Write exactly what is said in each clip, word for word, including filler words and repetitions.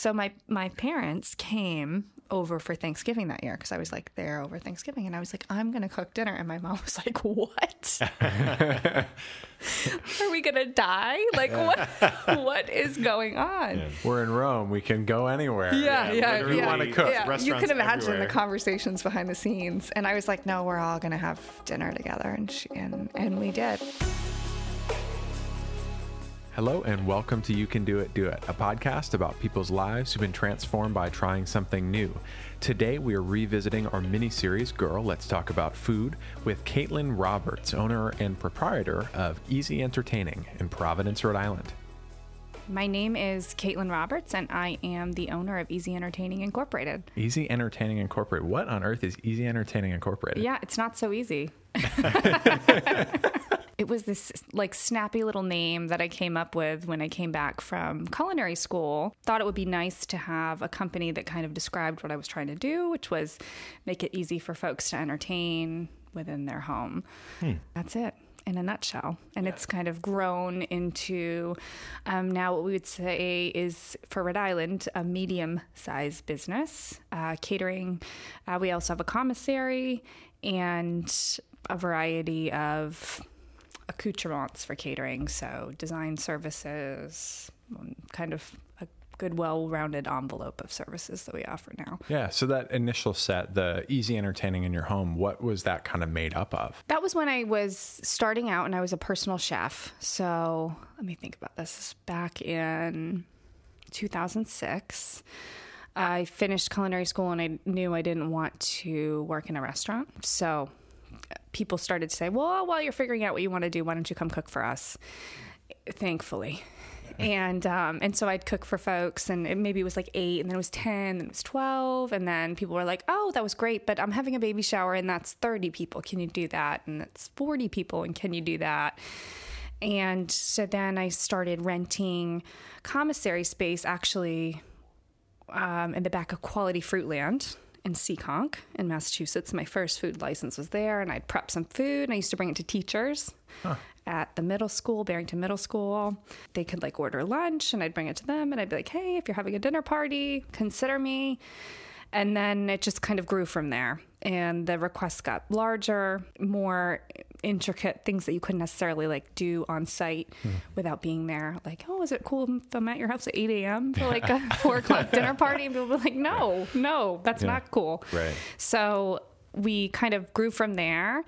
So my, my parents came over for Thanksgiving that year because I was like there over Thanksgiving, and I was like, I'm going to cook dinner. And my mom was like, what? Are we going to die? Like, what? What is going on? Yeah. We're in Rome. We can go anywhere. Yeah, yeah, yeah. We yeah. want to cook. Yeah. You can imagine everywhere. The conversations behind the scenes. And I was like, no, we're all going to have dinner together. And, she, and and we did. Hello and welcome to You Can Do It, Do It, a podcast about people's lives who've been transformed by trying something new. Today we are revisiting our mini-series, Girl, Let's Talk About Food, with Kaitlyn Roberts, owner and proprietor of Easy Entertaining in Providence, Rhode Island. My name is Kaitlyn Roberts, and I am the owner of Easy Entertaining Incorporated. Easy Entertaining Incorporated. What on earth is Easy Entertaining Incorporated? Yeah, it's not so easy. It was this like snappy little name that I came up with when I came back from culinary school. Thought it would be nice to have a company that kind of described what I was trying to do, which was make it easy for folks to entertain within their home. Hmm. That's it in a nutshell. And yeah. It's kind of grown into um, now what we would say is, for Rhode Island, a medium-sized business. Uh, catering. Uh, we also have a commissary and a variety of accoutrements for catering, so design services, kind of a good well-rounded envelope of services that we offer now. Yeah, so that initial set, the Easy Entertaining in your home, what was that kind of made up of? That was when I was starting out and I was a personal chef. So let me think about this. This is back in two thousand six. I finished culinary school and I knew I didn't want to work in a restaurant, so people started to say, well, while you're figuring out what you want to do, why don't you come cook for us? Thankfully. And um, and so I'd cook for folks, and it maybe it was like eight, and then it was ten, and it was twelve. And then people were like, oh, that was great, but I'm having a baby shower, and that's thirty people. Can you do that? And that's forty people, and can you do that? And so then I started renting commissary space, actually, um, in the back of Quality Fruitland in Seekonk in Massachusetts. My first food license was there, and I'd prep some food, and I used to bring it to teachers huh. at the middle school, Barrington Middle School. They could like order lunch, and I'd bring it to them, and I'd be like, hey, if you're having a dinner party, consider me. And then it just kind of grew from there, and the requests got larger, more intricate things that you couldn't necessarily like do on site hmm. without being there. Like, oh, is it cool if I'm at your house at eight a.m. for like a four o'clock dinner party? And people were like, no, no, that's yeah. not cool. Right. So we kind of grew from there.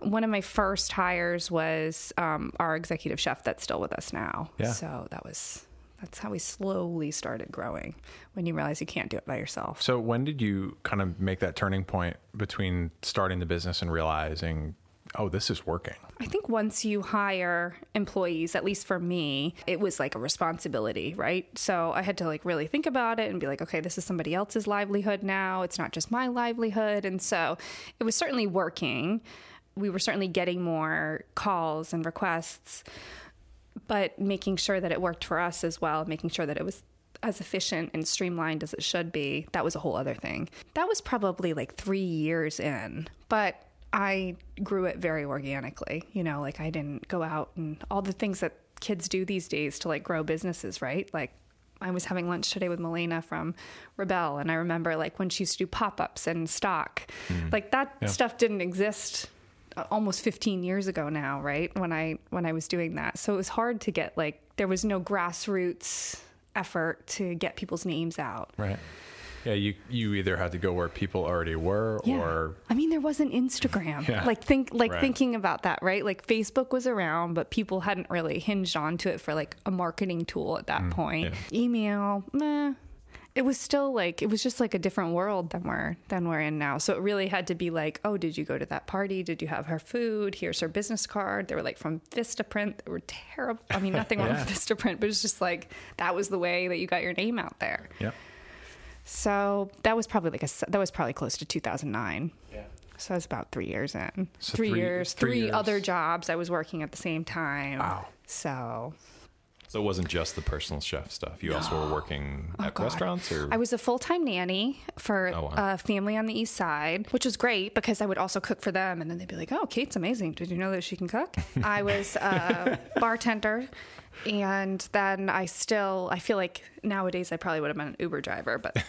One of my first hires was um, our executive chef that's still with us now. Yeah. So that was... That's how we slowly started growing, when you realize you can't do it by yourself. So when did you kind of make that turning point between starting the business and realizing, oh, this is working? I think once you hire employees, at least for me, it was like a responsibility, right? So I had to like really think about it and be like, okay, this is somebody else's livelihood now. It's not just my livelihood. And so it was certainly working. We were certainly getting more calls and requests, but making sure that it worked for us as well, making sure that it was as efficient and streamlined as it should be, that was a whole other thing. That was probably like three years in, but I grew it very organically. You know, like I didn't go out and all the things that kids do these days to like grow businesses, right? Like I was having lunch today with Melena from Rebel, and I remember like when she used to do pop-ups and stock, mm. like that yeah. stuff didn't exist almost fifteen years ago now, right? When I when I was doing that. So it was hard to get like, there was no grassroots effort to get people's names out. Right. Yeah, you, you either had to go where people already were yeah. or... I mean, there wasn't Instagram. yeah. Like think like right. thinking about that, right? Like Facebook was around, but people hadn't really hinged onto it for like a marketing tool at that mm, point. Yeah. Email, meh. It was still like, it was just like a different world than we're, than we're in now. So it really had to be like, oh, did you go to that party? Did you have her food? Here's her business card. They were like from Vistaprint. They were terrible. I mean, nothing yeah. wrong with Vistaprint, but it's just like, that was the way that you got your name out there. Yeah. So that was probably like a, that was probably close to two thousand nine. Yeah. So I was about three years in. So three, three years, three, three years. Other jobs I was working at the same time. Wow. So... So it wasn't just the personal chef stuff. You also were working oh, at God. restaurants? Or I was a full-time nanny for oh, wow. a family on the east side, which was great because I would also cook for them. And then they'd be like, oh, Kate's amazing. Did you know that she can cook? I was a bartender And then I still, I feel like nowadays I probably would have been an Uber driver, but.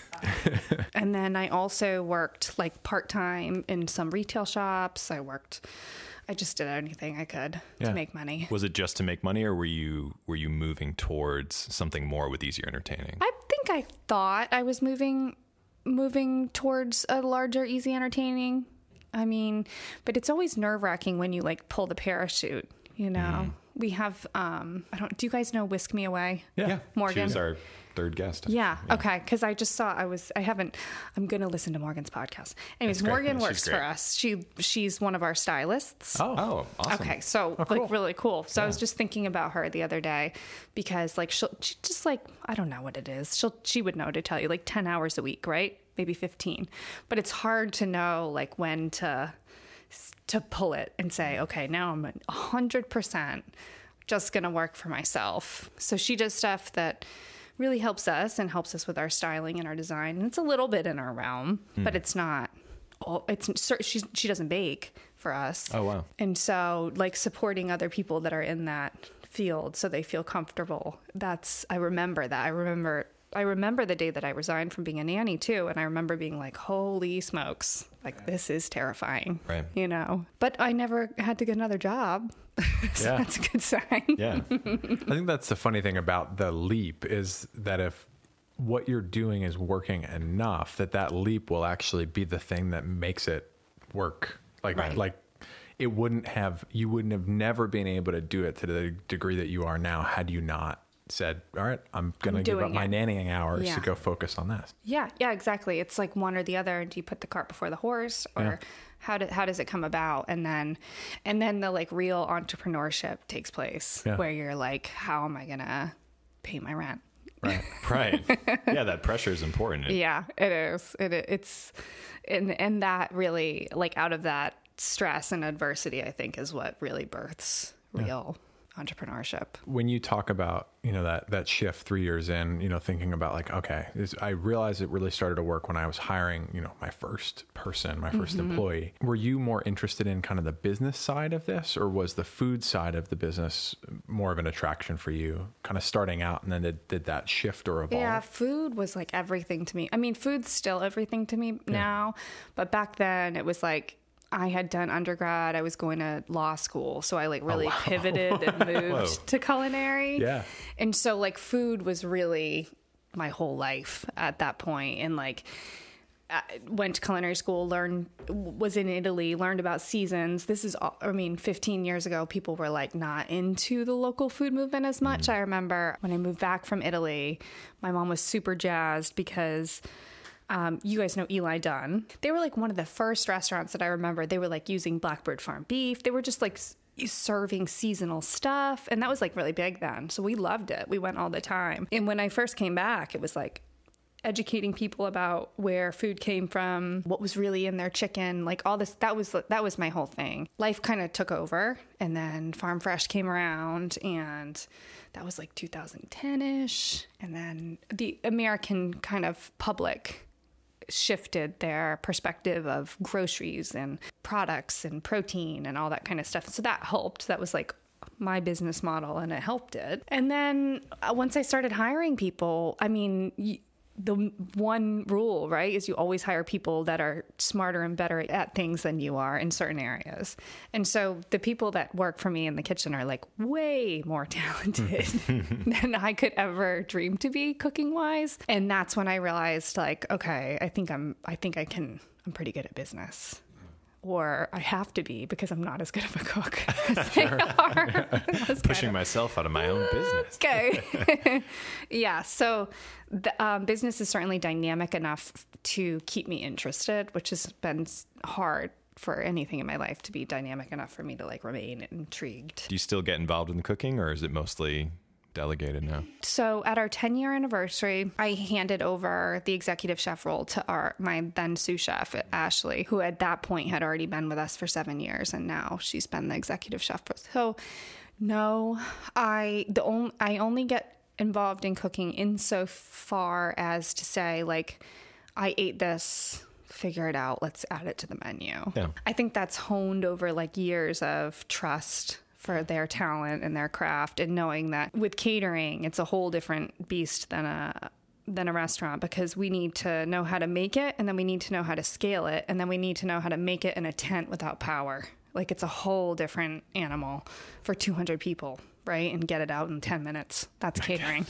And then I also worked like part-time in some retail shops. I worked, I just did anything I could yeah. to make money. Was it just to make money, or were you, were you moving towards something more with Easier Entertaining? I think I thought I was moving, moving towards a larger Easy Entertaining. I mean, but it's always nerve-wracking when you like pull the parachute, you know? Mm. We have, um, I don't, do you guys know Whisk Me Away? Yeah. yeah. Morgan. She's our third guest. Yeah. yeah. Okay. Cause I just saw, I was, I haven't, I'm going to listen to Morgan's podcast. Anyways, Morgan works for us. She, she's one of our stylists. Oh, oh awesome. Okay. So oh, cool. like really cool. So yeah. I was just thinking about her the other day because like she'll she just like, I don't know what it is. She'll, she would know to tell you like ten hours a week, right? Maybe fifteen, but it's hard to know like when to, to pull it and say, okay, now I'm a hundred percent just going to work for myself. So she does stuff that really helps us and helps us with our styling and our design. And it's a little bit in our realm, mm. but it's not, oh, it's she, she doesn't bake for us. Oh, wow. And so like supporting other people that are in that field so they feel comfortable. That's, I remember that. I remember I remember the day that I resigned from being a nanny too. And I remember being like, holy smokes, like this is terrifying, right. you know, but I never had to get another job. So yeah. that's a good sign. Yeah. I think that's the funny thing about the leap is that if what you're doing is working enough, that that leap will actually be the thing that makes it work. Like, right. like it wouldn't have, you wouldn't have never been able to do it to the degree that you are now had you not said, all right, I'm going to give up it. my nannying hours yeah. to go focus on this. Yeah. Yeah, exactly. It's like one or the other. Do you put the cart before the horse or yeah. how do, how does it come about? And then, and then the like real entrepreneurship takes place yeah. where you're like, how am I going to pay my rent? Right. Right. Yeah. That pressure is important. Yeah, it is. It, it's, and, and that really like out of that stress and adversity, I think is what really births real yeah. entrepreneurship. When you talk about, you know, that, that shift three years in, you know, thinking about like, okay, this, I realized it really started to work when I was hiring, you know, my first person, my first mm-hmm. employee. Were you more interested in kind of the business side of this, or was the food side of the business more of an attraction for you kind of starting out? And then did, did that shift or evolve? Yeah. Food was like everything to me. I mean, food's still everything to me yeah. now, but back then it was like, I had done undergrad. I was going to law school. So I like really oh, wow. pivoted and moved to culinary. Yeah. And so like food was really my whole life at that point. And like I went to culinary school, learned, was in Italy, learned about seasons. This is, all, I mean, fifteen years ago, people were like not into the local food movement as much. Mm-hmm. I remember when I moved back from Italy, my mom was super jazzed because Um, you guys know Eli Dunn. They were like one of the first restaurants that I remember. They were like using Blackbird Farm beef. They were just like s- serving seasonal stuff. And that was like really big then. So we loved it. We went all the time. And when I first came back, it was like educating people about where food came from, what was really in their chicken, like all this. That was that was my whole thing. Life kind of took over. And then Farm Fresh came around, and that was like two thousand ten ish. And then the American kind of public shifted their perspective of groceries and products and protein and all that kind of stuff. So that helped. That was like my business model, and it helped it. And then uh, once I started hiring people, I mean, y- the one rule, right, is you always hire people that are smarter and better at things than you are in certain areas. And so the people that work for me in the kitchen are like way more talented than I could ever dream to be cooking wise. And that's when I realized like, okay, I think I'm, I think I can, I'm pretty good at business. Or I have to be because I'm not as good of a cook as they are. Pushing myself out of my own business. Okay. Yeah. So the um, business is certainly dynamic enough to keep me interested, which has been hard for anything in my life to be dynamic enough for me to like remain intrigued. Do you still get involved in the cooking, or is it mostly delegated now? So at our ten year anniversary, I handed over the executive chef role to our, my then sous chef at Ashley, who at that point had already been with us for seven years. And now she's been the executive chef. So no, I, the only, I only get involved in cooking insofar as to say like, I ate this, figure it out. Let's add it to the menu. Yeah. I think that's honed over like years of trust for their talent and their craft, and knowing that with catering, it's a whole different beast than a than a restaurant, because we need to know how to make it, and then we need to know how to scale it, and then we need to know how to make it in a tent without power. Like, it's a whole different animal for two hundred people, right? And get it out in ten minutes. That's catering.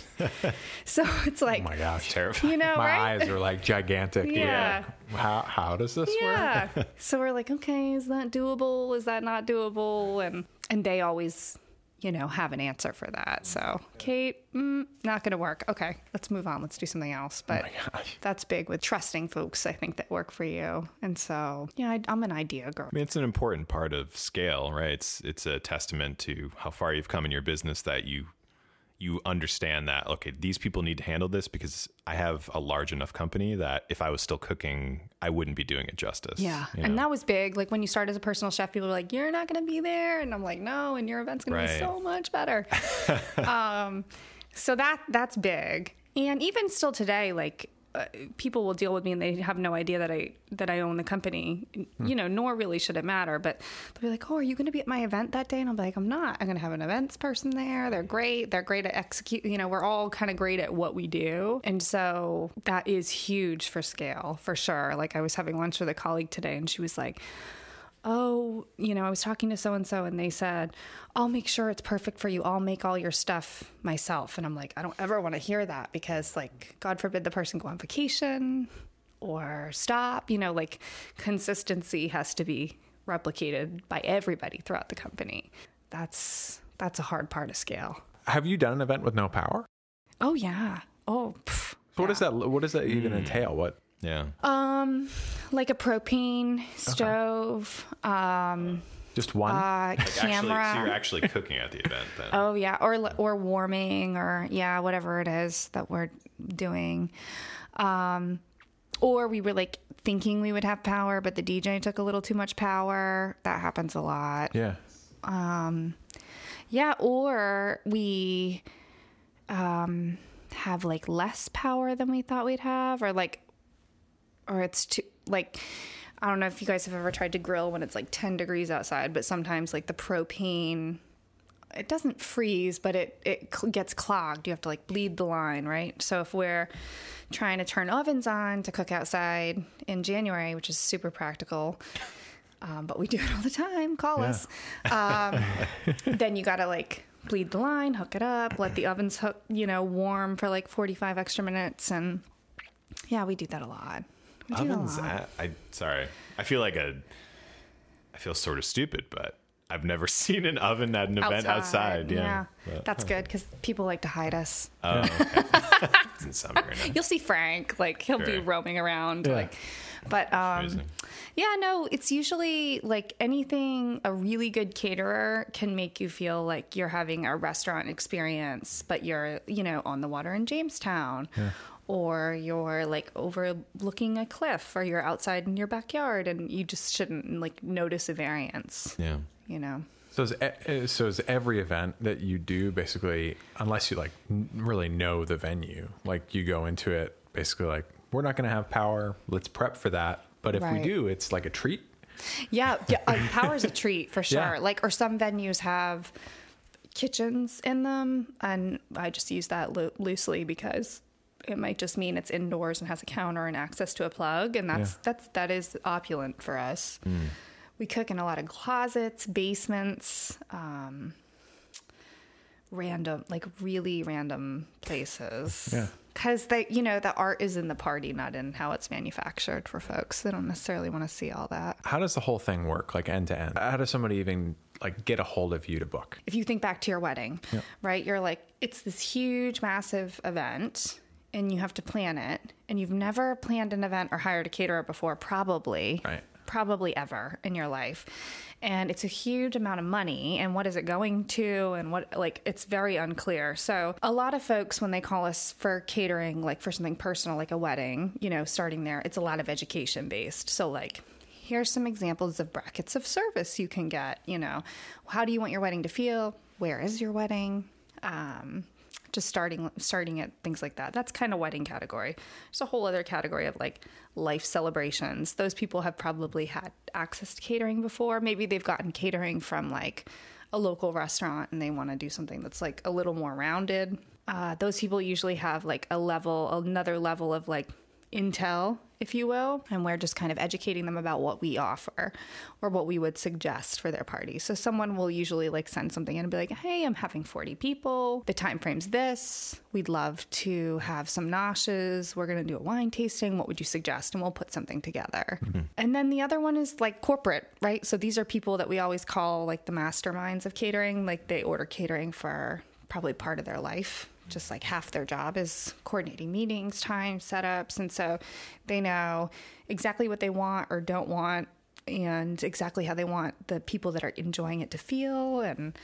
So it's like, oh my gosh, terrifying. You know, my right? eyes are like gigantic. Yeah. yeah. How how does this yeah. work? So we're like, okay, is that doable? Is that not doable? And and they always, you know, have an answer for that. So, Kate, mm, not going to work. Okay, let's move on. Let's do something else. But oh that's big with trusting folks, I think, that work for you. And so, yeah, I, I'm an idea girl. I mean, it's an important part of scale, right? It's it's a testament to how far you've come in your business that you you understand that, okay, these people need to handle this, because I have a large enough company that if I was still cooking, I wouldn't be doing it justice. Yeah. You know? And that was big. Like, when you start as a personal chef, people are like, you're not going to be there. And I'm like, no, and your event's going right. to be so much better. um, so that that's big. And even still today, like, uh, people will deal with me and they have no idea that I, that I own the company, hmm. you know, nor really should it matter, but they'll be like, oh, are you going to be at my event that day? And I'll be like, I'm not, I'm going to have an events person there. They're great. They're great at execute. You know, we're all kind of great at what we do. And so that is huge for scale, for sure. Like, I was having lunch with a colleague today and she was like, oh, you know, I was talking to so-and-so and they said, I'll make sure it's perfect for you. I'll make all your stuff myself. And I'm like, I don't ever want to hear that, because, like, God forbid the person go on vacation or stop, you know, like, consistency has to be replicated by everybody throughout the company. That's, that's a hard part of scale. Have you done an event with no power? Oh yeah. Oh, pff, what yeah. does that, what does that even mm. entail? What? Yeah. Um, like a propane stove. Okay. Um, just one uh, like camera. Actually, so you're actually cooking at the event then. Oh yeah, or or warming, or yeah, whatever it is that we're doing. Um, or we were like thinking we would have power, but the D J took a little too much power. That happens a lot. Yeah. Um, yeah, or we um have like less power than we thought we'd have, or like. Or it's too, like, I don't know if you guys have ever tried to grill when it's like ten degrees outside, but sometimes like the propane, it doesn't freeze, but it, it cl- gets clogged. You have to like bleed the line, right? So if we're trying to turn ovens on to cook outside in January, which is super practical, um, but we do it all the time, call yeah. us, um, then you got to like bleed the line, hook it up, let the ovens hook, you know, warm for like forty-five extra minutes. And yeah, we do that a lot. Ovens, I, I sorry. I feel like a, I feel sort of stupid, but I've never seen an oven at an outside, event outside. Yeah, yeah. That's good, because people like to hide us. Oh, okay. It's in summer now. You'll see Frank, like he'll sure. be roaming around, yeah. like. But um, amazing. yeah, no, it's usually like anything. A really good caterer can make you feel like you're having a restaurant experience, but you're you know on the water in Jamestown. Yeah. Or you're like overlooking a cliff, or you're outside in your backyard, and you just shouldn't like notice a variance. Yeah, you know. So is e- so is every event that you do basically, unless you like n- really know the venue, like you go into it basically like, we're not going to have power. Let's prep for that. But if right. we do, it's like a treat. Yeah, yeah uh, power's a treat for sure. Yeah. Like, or some venues have kitchens in them, and I just use that lo- loosely because. It might just mean it's indoors and has a counter and access to a plug. And that's, yeah. that's, that is opulent for us. Mm. We cook in a lot of closets, basements, um, random, like really random places. Yeah. Cause they, you know, the art is in the party, not in how it's manufactured for folks. They don't necessarily want to see all that. How does the whole thing work? Like end to end? How does somebody even like get a hold of you to book? If you think back to your wedding, yeah. right? You're like, it's this huge, massive event. And you have to plan it, and you've never planned an event or hired a caterer before, probably, right. probably ever in your life. And it's a huge amount of money, and what is it going to, and what, like, it's very unclear. So a lot of folks, when they call us for catering, like for something personal, like a wedding, you know, starting there, it's a lot of education based. So like, here's some examples of brackets of service you can get, you know, how do you want your wedding to feel? Where is your wedding? Um, Just starting starting at things like that. That's kind of wedding category. There's a whole other category of like life celebrations. Those people have probably had access to catering before. Maybe they've gotten catering from like a local restaurant and they want to do something that's like a little more rounded. Uh, those people usually have like a level, another level of like intel, if you will, and we're just kind of educating them about what we offer or what we would suggest for their party. So someone will usually like send something in and be like, hey, I'm having forty people. The time frame's this. We'd love to have some noshes. We're going to do a wine tasting. What would you suggest? And we'll put something together. Mm-hmm. And then the other one is like corporate, right? So these are people that we always call like the masterminds of catering. Like they order catering for probably part of their life. Just like half their job is coordinating meetings, time, setups. And so they know exactly what they want or don't want and exactly how they want the people that are enjoying it to feel. And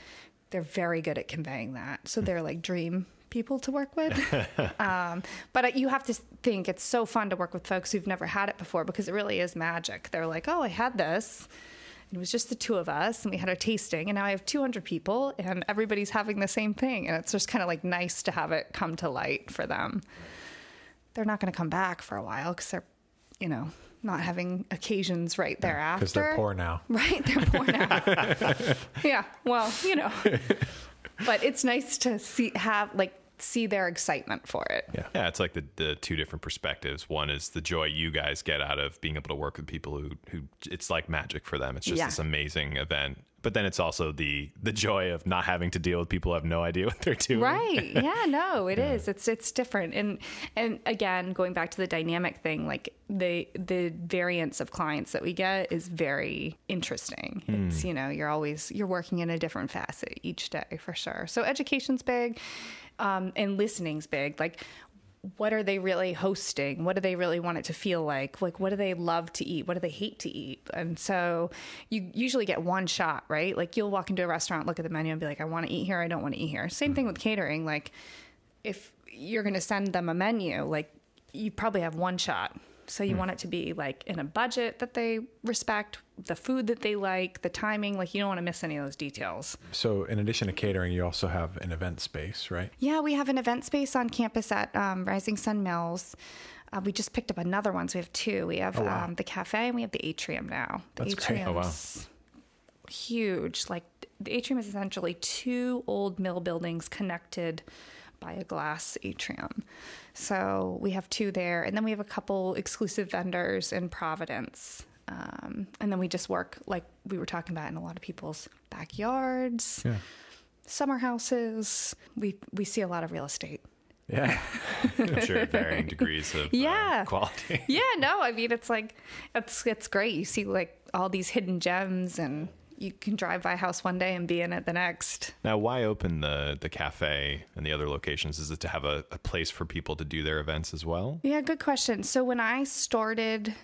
they're very good at conveying that. So they're like dream people to work with. um, but you have to think it's so fun to work with folks who've never had it before because it really is magic. They're like, oh, I had this. It was just the two of us and we had a tasting and now I have two hundred people and everybody's having the same thing. And it's just kind of like nice to have it come to light for them. They're not going to come back for a while because they're, you know, not having occasions right thereafter. Because they're poor now. Right. They're poor now. Yeah. Well, you know, but it's nice to see, have like, see their excitement for it. Yeah. Yeah. It's like the, the two different perspectives. One is the joy you guys get out of being able to work with people who, who it's like magic for them. It's just yeah. this amazing event. But then it's also the, the joy of not having to deal with people who have no idea what they're doing. Right. Yeah, no, it yeah. is. It's, it's different. And, and again, going back to the dynamic thing, like the, the variance of clients that we get is very interesting. Mm. It's, you know, you're always, you're working in a different facet each day for sure. So education's big. Um, and listening's big. Like, what are they really hosting? What do they really want it to feel like? Like, what do they love to eat? What do they hate to eat? And so you usually get one shot, right? Like, you'll walk into a restaurant, look at the menu and be like, I want to eat here. I don't want to eat here. Same thing with catering. Like, if you're going to send them a menu, like, you probably have one shot. So you mm. want it to be like in a budget that they respect, the food that they like, the timing, like you don't want to miss any of those details. So in addition to catering, you also have an event space, right? Yeah, we have an event space on campus at um, Rising Sun Mills. Uh, we just picked up another one. So we have two. We have oh, wow. um, the cafe and we have the atrium now. The That's atrium's great. Oh, wow. Huge. Like the atrium is essentially two old mill buildings connected by a glass atrium. So we have two there. And then we have a couple exclusive vendors in Providence. Um, and then we just work, like we were talking about, in a lot of people's backyards, yeah. summer houses. We we see a lot of real estate. Yeah. I'm sure varying degrees of yeah. uh, quality. Yeah, no, I mean, it's like, it's, it's great. You see like all these hidden gems and you can drive by a house one day and be in it the next. Now, why open the the cafe and the other locations? Is it to have a, a place for people to do their events as well? Yeah, good question. So when I started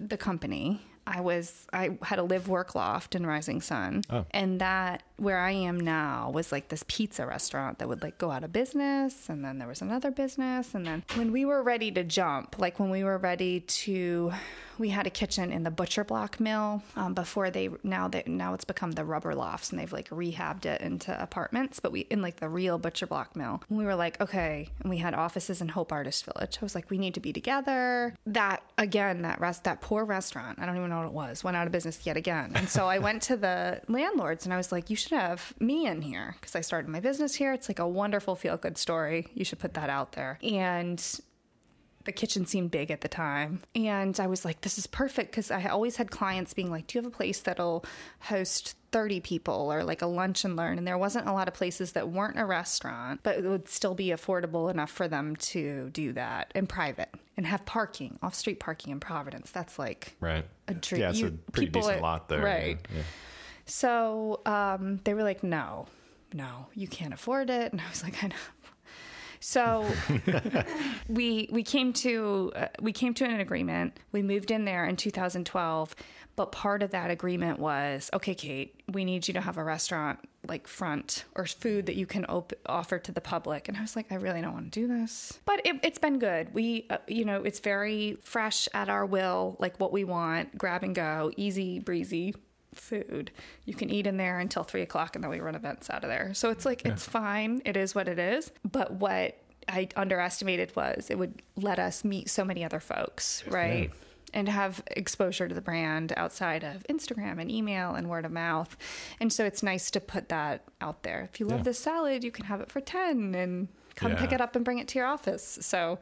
the company, I was I had a live work loft in Rising Sun. Oh. And that where I am now was like this pizza restaurant that would like go out of business. And then there was another business. And then when we were ready to jump, like when we were ready to, we had a kitchen in the Butcher Block Mill um, before they, now that now it's become the Rubber Lofts and they've like rehabbed it into apartments, but we in like the real Butcher Block Mill. And we were like, okay. And we had offices in Hope Artist Village. I was like, we need to be together. That again, that rest, that poor restaurant, I don't even know what it was, went out of business yet again. And so I went to the landlords and I was like, you should have me in here because I started my business here. It's like a wonderful feel-good story. You should put that out there. And the kitchen seemed big at the time. And I was like, this is perfect because I always had clients being like, do you have a place that'll host thirty people or like a lunch and learn? And there wasn't a lot of places that weren't a restaurant, but it would still be affordable enough for them to do that in private and have parking, off-street parking in Providence. That's like right. a dream. Yeah, it's you, a pretty decent at, lot there. Right. Yeah. Yeah. So um, they were like, no, no, you can't afford it. And I was like, I know. So we we came to uh, we came to an agreement. We moved in there in two thousand twelve. But part of that agreement was, okay, Kate, we need you to have a restaurant like front or food that you can op- offer to the public. And I was like, I really don't want to do this, but it, it's been good. We, uh, you know, it's very fresh at our will, like what we want, grab and go, easy breezy food. You can eat in there until three o'clock and then we run events out of there. So it's like, yeah. it's fine. It is what it is. But what I underestimated was it would let us meet so many other folks, right? Yeah. and have exposure to the brand outside of Instagram and email and word of mouth. And so it's nice to put that out there. If you love yeah. this salad, you can have it for ten and come yeah. pick it up and bring it to your office. So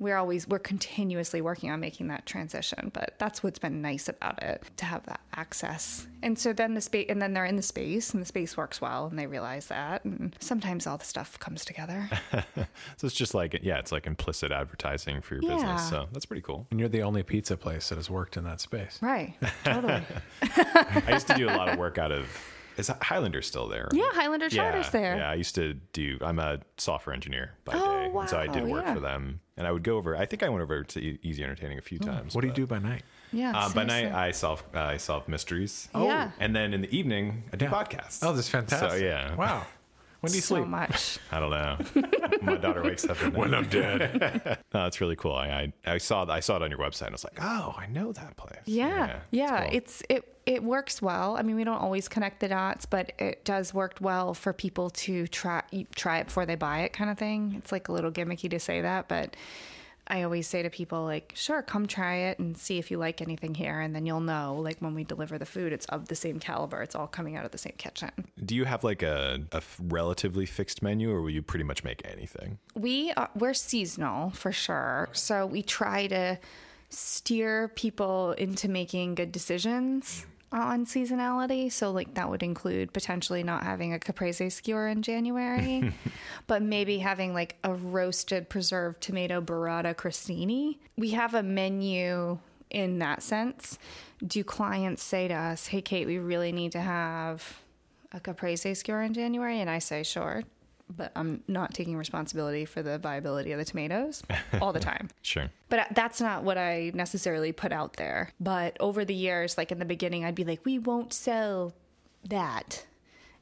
we're always, we're continuously working on making that transition, but that's what's been nice about it, to have that access. And so then the space, and then they're in the space, and the space works well, and they realize that, and sometimes all the stuff comes together. So it's just like, yeah, it's like implicit advertising for your yeah. business. So that's pretty cool. And you're the only pizza place that has worked in that space. Right. Totally. I used to do a lot of work out of, is Highlander still there? Right? Yeah, Highlander Charter's yeah, there. Yeah, I used to do, I'm a software engineer by oh, day. Wow. And so I did work yeah. for them. And I would go over, I think I went over to Easy Entertaining a few mm. times. What do you do by night? Yeah, uh, by night, I solve uh, I solve mysteries. Oh. Yeah. And then in the evening, I do yeah. podcasts. Oh, that's fantastic. So, yeah. Wow. When do you so sleep? So much. I don't know. My daughter wakes up at night. When I'm dead. No, it's really cool. I, I I saw I saw it on your website, and I was like, oh, I know that place. Yeah. Yeah. yeah. It's, cool. it's it. It works well. I mean, we don't always connect the dots, but it does work well for people to try try it before they buy it, kind of thing. It's like a little gimmicky to say that, but I always say to people, like, sure, come try it and see if you like anything here. And then you'll know, like, when we deliver the food, it's of the same caliber. It's all coming out of the same kitchen. Do you have, like, a, a relatively fixed menu, or will you pretty much make anything? We are, we're seasonal, for sure. So we try to steer people into making good decisions on seasonality. So, like, that would include potentially not having a caprese skewer in January, but maybe having, like, a roasted preserved tomato burrata crostini. We have a menu in that sense. Do clients say to us, hey, Kate, we really need to have a caprese skewer in January? And I say, sure, but I'm not taking responsibility for the viability of the tomatoes all the time. Sure. But that's not what I necessarily put out there. But over the years, like in the beginning, I'd be like, we won't sell that.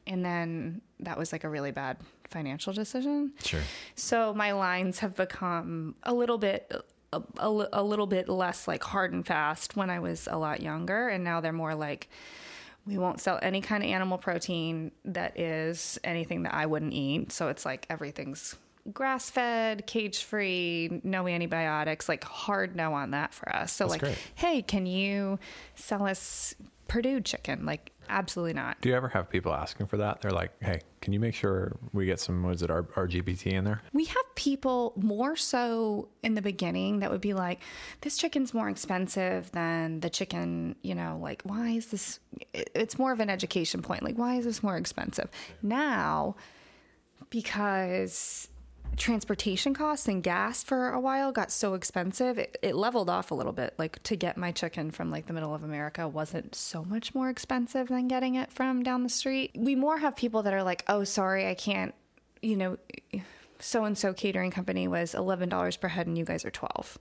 And then that was like a really bad financial decision. Sure. So my lines have become a little bit, a, a, a little bit less like hard and fast when I was a lot younger. And now they're more like, we won't sell any kind of animal protein that is anything that I wouldn't eat. So it's like everything's grass-fed, cage-free, no antibiotics, like hard no on that for us. So that's like, great. Hey, can you sell us Purdue chicken? Like, absolutely not. Do you ever have people asking for that? They're like, hey, can you make sure we get some, was it R G B T in there? We have people more so in the beginning that would be like, this chicken's more expensive than the chicken, you know, like, why is this, it's more of an education point. Like, why is this more expensive? Now, because transportation costs and gas for a while got so expensive, it, it leveled off a little bit. Like, to get my chicken from like the middle of America wasn't so much more expensive than getting it from down the street. We more have people that are like, oh, sorry, I can't, you know, so-and-so catering company was eleven dollars per head and you guys are twelve.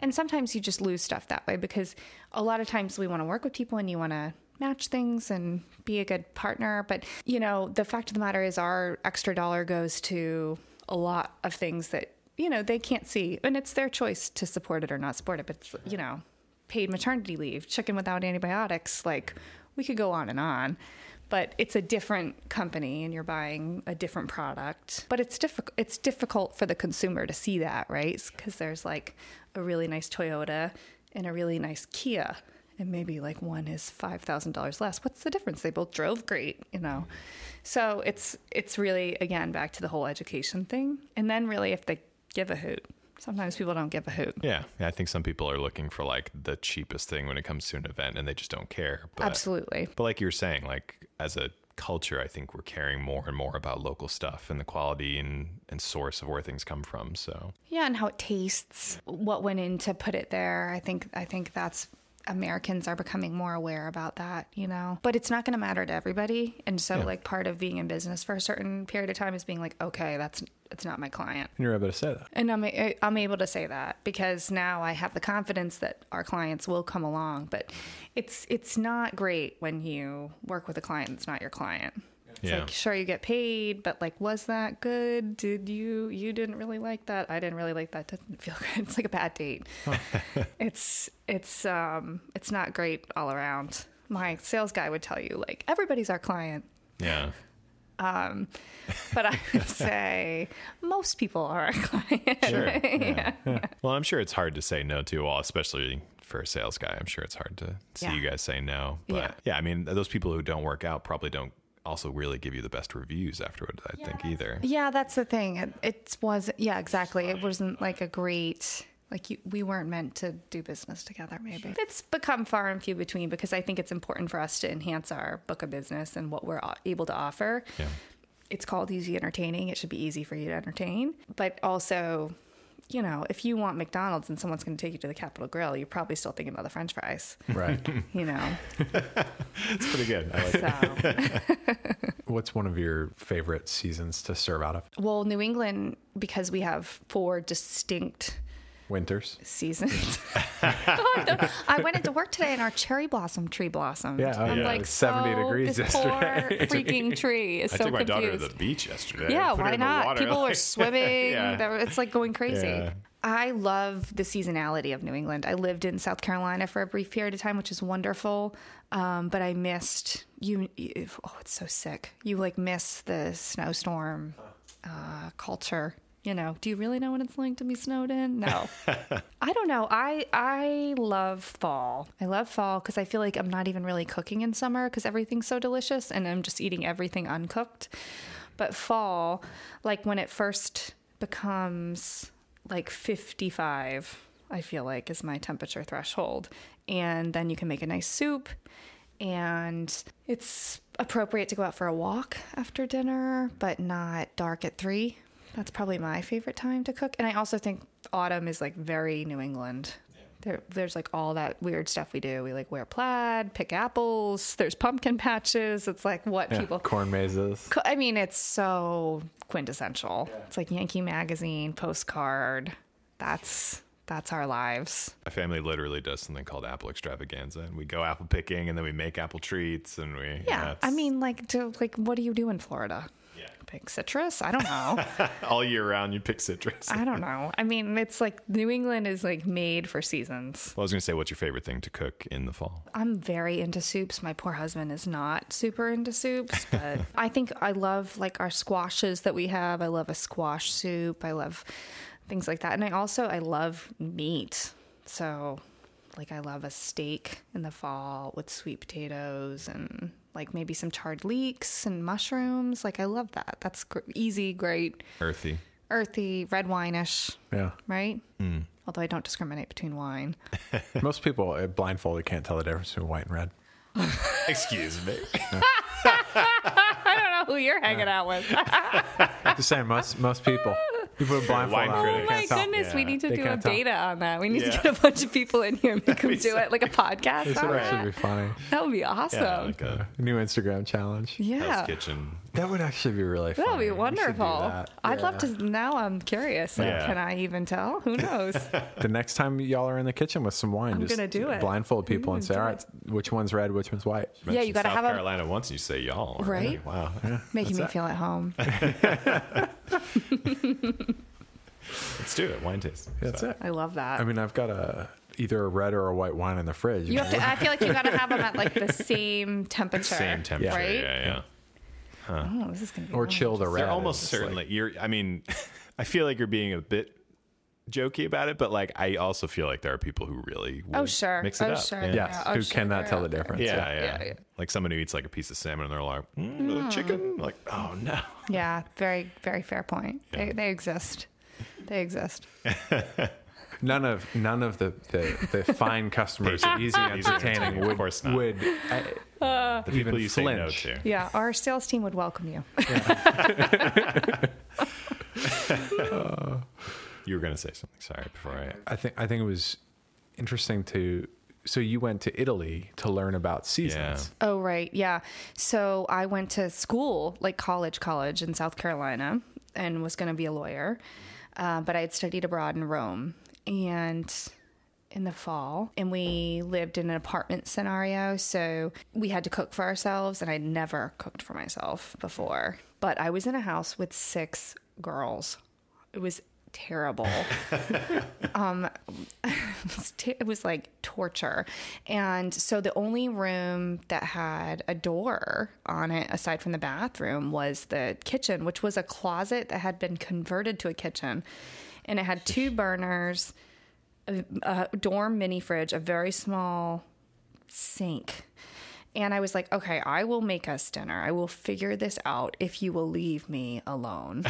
And sometimes you just lose stuff that way, because a lot of times we want to work with people and you want to match things and be a good partner. But, you know, the fact of the matter is our extra dollar goes to a lot of things that, you know, they can't see, and it's their choice to support it or not support it. But it's, you know, paid maternity leave, chicken without antibiotics, like we could go on and on, but it's a different company and you're buying a different product, but it's difficult. It's difficult for the consumer to see that, right? Because there's like a really nice Toyota and a really nice Kia, and maybe like one is five thousand dollars less. What's the difference? They both drove great, you know? So it's, it's really, again, back to the whole education thing. And then really if they give a hoot, sometimes people don't give a hoot. Yeah. I think some people are looking for like the cheapest thing when it comes to an event and they just don't care. But, absolutely. But like you were saying, like as a culture, I think we're caring more and more about local stuff and the quality and, and source of where things come from. So yeah. And how it tastes, what went in to put it there. I think, I think that's, Americans are becoming more aware about that, you know, but it's not going to matter to everybody. And so yeah. like part of being in business for a certain period of time is being like, okay, that's, it's not my client. And you're able to say that. And I'm, I'm able to say that because now I have the confidence that our clients will come along, but it's, it's not great when you work with a client that's not your client. It's yeah. like, sure, you get paid, but like, was that good? Did you, you didn't really like that. I didn't really like that. Doesn't feel good. It's like a bad date. Huh. it's, it's, um, it's not great all around. My sales guy would tell you like, everybody's our client. Yeah. Um, but I would say most people are our client. Sure. Yeah. Yeah. Yeah. Well, I'm sure it's hard to say no to all, especially for a sales guy. I'm sure it's hard to see yeah. you guys say no. But yeah. yeah, I mean, those people who don't work out probably don't also really give you the best reviews afterwards, I yeah, think, either. Yeah, that's the thing. It, it was, yeah, exactly. It wasn't like a great... Like you, we weren't meant to do business together, maybe. Sure. It's become far and few between because I think it's important for us to enhance our book of business and what we're able to offer. Yeah. It's called Easy Entertaining. It should be easy for you to entertain. But also, you know, if you want McDonald's and someone's going to take you to the Capitol Grill, you're probably still thinking about the French fries. Right. You know. It's pretty good. I like so. What's one of your favorite seasons to serve out of? Well, New England, because we have four distinct... Winters. Seasons. God, I went into work today and our cherry blossom tree blossomed. Yeah, oh, I'm yeah. like, it was seventy so degrees this yesterday. Poor freaking tree is I so confused. I took my confused. daughter to the beach yesterday. Yeah, why not? People like... were swimming. Yeah. It's like going crazy. Yeah. I love the seasonality of New England. I lived in South Carolina for a brief period of time, which is wonderful. Um, but I missed you. you oh, it's so sick. You like miss the snowstorm uh, culture. You know, do you really know what it's like to be snowed in? No. I don't know. I I love fall. I love fall because I feel like I'm not even really cooking in summer because everything's so delicious and I'm just eating everything uncooked. But fall, like when it first becomes like fifty-five, I feel like is my temperature threshold. And then you can make a nice soup and it's appropriate to go out for a walk after dinner, but not dark at three. That's probably my favorite time to cook. And I also think autumn is like very New England. Yeah. There, there's like all that weird stuff we do. We like wear plaid, pick apples. There's pumpkin patches. It's like what yeah. people... Corn mazes. Co- I mean, it's so quintessential. Yeah. It's like Yankee Magazine, postcard. That's... That's our lives. My family literally does something called apple extravaganza, and we go apple picking, and then we make apple treats, and we... Yeah, yeah I mean, like, to, like, what do you do in Florida? Yeah. Pick citrus? I don't know. All year round, you pick citrus. I don't know. I mean, it's like New England is, like, made for seasons. Well, I was going to say, what's your favorite thing to cook in the fall? I'm very into soups. My poor husband is not super into soups, but I think I love, like, our squashes that we have. I love a squash soup. I love... Things like that. And I also, I love meat. So, like, I love a steak in the fall with sweet potatoes and, like, maybe some charred leeks and mushrooms. Like, I love that. That's gr- easy, great. Earthy. Earthy, red wine-ish. Yeah. Right? Mm. Although I don't discriminate between wine. Most people blindfolded can't tell the difference between white and red. Excuse me. I don't know who you're hanging yeah. out with. I'm just saying, most, most people. You put a blindfold on. Oh my goodness, yeah. we need to they do a beta tell. on that. We need yeah. to get a bunch of people in here and make them do it, like a podcast. This would actually be funny. That would be awesome. Yeah, like a new Instagram challenge. Yeah, kitchen. That would actually be really fun. That would be wonderful. Yeah. I'd love to. Now I'm curious. Like, yeah. Can I even tell? Who knows? The next time y'all are in the kitchen with some wine, I'm just gonna do it. Blindfold people and say, "All right, which one's red? Which one's white?" You yeah, you got to have Carolina a... once. You say y'all, right? right? Wow, yeah. Making That's me that. feel at home. Let's do it. Wine tasting. That's so. it. I love that. I mean, I've got a either a red or a white wine in the fridge. You have to, I feel like you got to have them at like the same temperature. Same temperature. Right? Yeah, yeah. Huh. Oh, this is gonna be or chill the red. They're almost certainly. Like, you're. I mean, I feel like you're being a bit jokey about it, but like I also feel like there are people who really will oh sure mix it oh, up. Sure. Yeah. Yes, oh, who sure. cannot tell the difference. Yeah yeah. Yeah, yeah, yeah. Like someone who eats like a piece of salmon and they're like mm, mm. chicken. Like oh no. Yeah, very very fair point. Yeah. They they exist. They exist. None of none of the, the, the fine customers at Easy Entertaining would, of course not. would I, uh, the people you flinch. say no to. Yeah, our sales team would welcome you. Yeah. uh, you were going to say something. Sorry, before I. I think I think it was interesting to. So you went to Italy to learn about seasons. Yeah. Oh right, yeah. So I went to school, like college, college in South Carolina, and was going to be a lawyer, uh, but I had studied abroad in Rome. And in the fall, and we lived in an apartment scenario, so we had to cook for ourselves, and I'd never cooked for myself before. But I was in a house with six girls. It was terrible. um, it was ter- it was like torture. And so the only room that had a door on it, aside from the bathroom, was the kitchen, which was a closet that had been converted to a kitchen. And it had two burners, a, a dorm mini fridge, a very small sink. And I was like, okay, I will make us dinner. I will figure this out if you will leave me alone.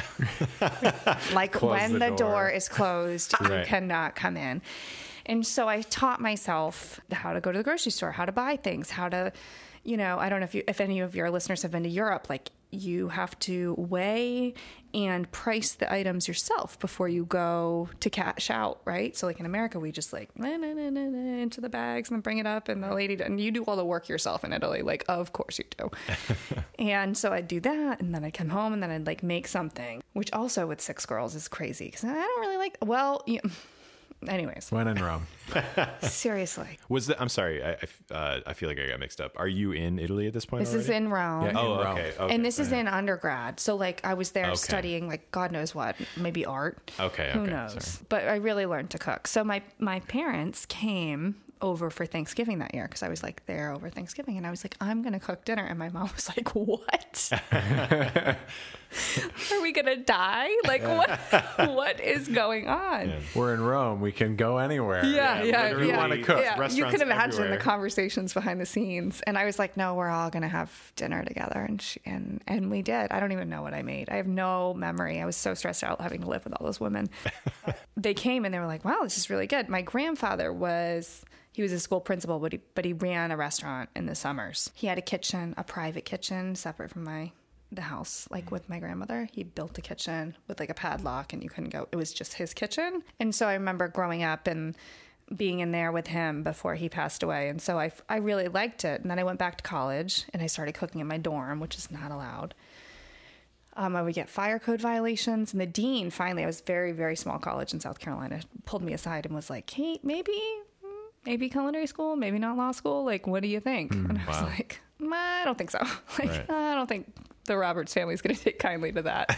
Like Close when the door. the door is closed, right. You cannot come in. And so I taught myself how to go to the grocery store, how to buy things, how to, you know, I don't know if you, if any of your listeners have been to Europe, like you have to weigh and price the items yourself before you go to cash out, right? So like in America, we just like nah, nah, nah, nah, nah, into the bags and then bring it up and the lady, and you do all the work yourself in Italy. Like, of course you do. And so I'd do that and then I'd come home and then I'd like make something, which also with six girls is crazy because I don't really like, well, you anyways. When in Rome. Seriously. Was the, I'm sorry. I uh, I feel like I got mixed up. Are you in Italy at this point? This already? Is in Rome. Yeah, oh, in Rome. Okay, okay. And this is in undergrad. So like I was there okay. studying like God knows what, maybe art. Okay. Who okay. knows? Sorry. But I really learned to cook. So my, my parents came over for Thanksgiving that year because I was like there over Thanksgiving and I was like, I'm going to cook dinner. And my mom was like, what? Are we going to die? Like what, what is going on? Yeah. We're in Rome. We can go anywhere. Yeah. Yeah. yeah, yeah. Want to cook. Yeah. You can imagine everywhere. The conversations behind the scenes. And I was like, no, we're all going to have dinner together. And, she, and, and we did. I don't even know what I made. I have no memory. I was so stressed out having to live with all those women. They came and they were like, wow, this is really good. My grandfather was... He was a school principal, but he, but he ran a restaurant in the summers. He had a kitchen, a private kitchen separate from my the house, like with my grandmother. He built the kitchen with like a padlock and you couldn't go. It was just his kitchen. And so I remember growing up and being in there with him before he passed away. And so I, I really liked it. And then I went back to college and I started cooking in my dorm, which is not allowed. Um, I would get fire code violations. And the dean, finally, I was very, very small college in South Carolina, pulled me aside and was like, hey, maybe... maybe culinary school, maybe not law school. Like, what do you think? Mm, and I was wow. like, I don't think so. Like, right. I don't think the Roberts family is going to take kindly to that.